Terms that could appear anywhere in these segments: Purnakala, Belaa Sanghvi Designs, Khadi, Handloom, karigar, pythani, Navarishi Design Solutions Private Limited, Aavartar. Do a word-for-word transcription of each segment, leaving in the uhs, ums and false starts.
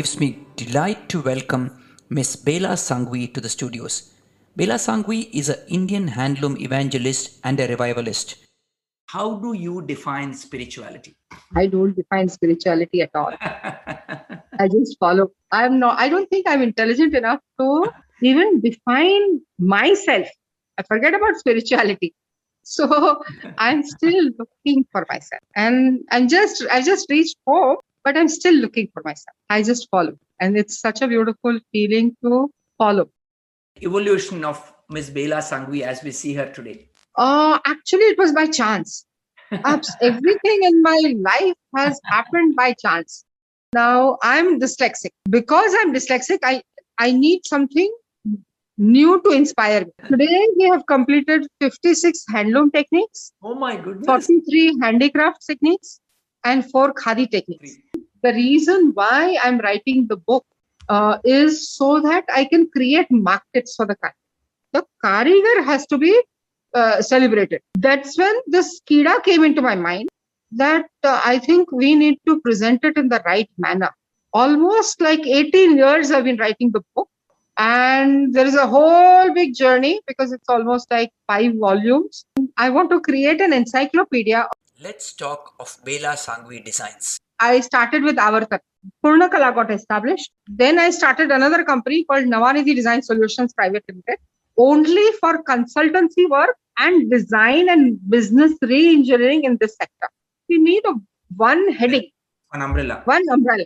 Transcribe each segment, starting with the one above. gives me delight to welcome Miss Belaa Sanghvi to the studios. Belaa Sanghvi is an Indian handloom evangelist and a revivalist. How do you define spirituality? I don't define spirituality at all. I just follow. I'm not, I don't think I'm intelligent enough to even define myself. I forget about spirituality. So I'm still looking for myself. And I'm just, I just reached home, but I'm still looking for myself. I just follow. And it's such a beautiful feeling to follow. Evolution of Miss Belaa Sanghvi as we see her today. Oh, uh, actually, it was by chance. Everything in my life has happened by chance. Now I'm dyslexic. Because I'm dyslexic, I, I need something new to inspire me. Today, we have completed fifty-six handloom techniques. Oh my goodness. forty-three handicraft techniques and four khadi techniques. The reason why I'm writing the book uh, is so that I can create markets for the karigar. The karigar has to be uh, celebrated. That's when this kida came into my mind that uh, I think we need to present it in the right manner. Almost like eighteen years I've been writing the book. And there is a whole big journey because it's almost like five volumes. I want to create an encyclopedia. Let's talk of Belaa Sanghvi Designs. I started with Aavartar. Purnakala got established. Then I started another company called Navarishi Design Solutions Private Limited, only for consultancy work and design and business re-engineering in this sector. We need a one heading. One umbrella. One umbrella.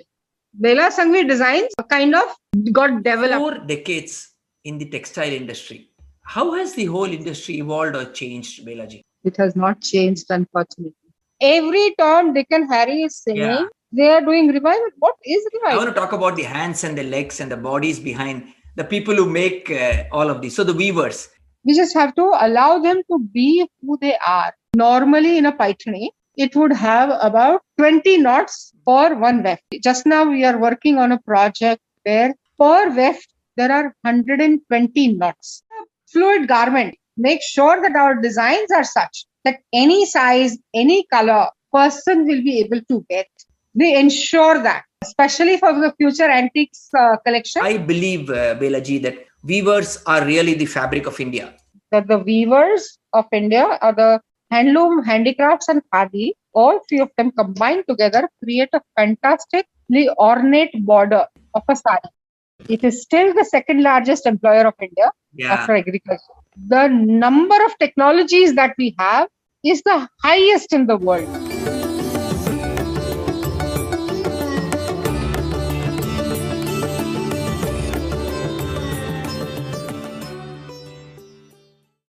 Belaa Sanghvi Designs kind of got developed. Four decades in the textile industry. How has the whole industry evolved or changed, Belaa ji? It has not changed, unfortunately. Every term Dick and Harry is saying, yeah. They are doing revival. What is revival? I want to talk about the hands and the legs and the bodies behind the people who make uh, all of these. So the weavers. We just have to allow them to be who they are. Normally in a pythani, it would have about twenty knots for one weft. Just now we are working on a project where per weft, there are one hundred twenty knots. A fluid garment. Make sure that our designs are such that any size, any color, person will be able to get. We ensure that, especially for the future antiques uh, collection. I believe, uh, Belaa ji, that weavers are really the fabric of India. That the weavers of India are the handloom, handicrafts and khadi, all three of them combined together create a fantastically ornate border of a sari. It is still the second largest employer of India yeah. after agriculture. The number of technologies that we have is the highest in the world.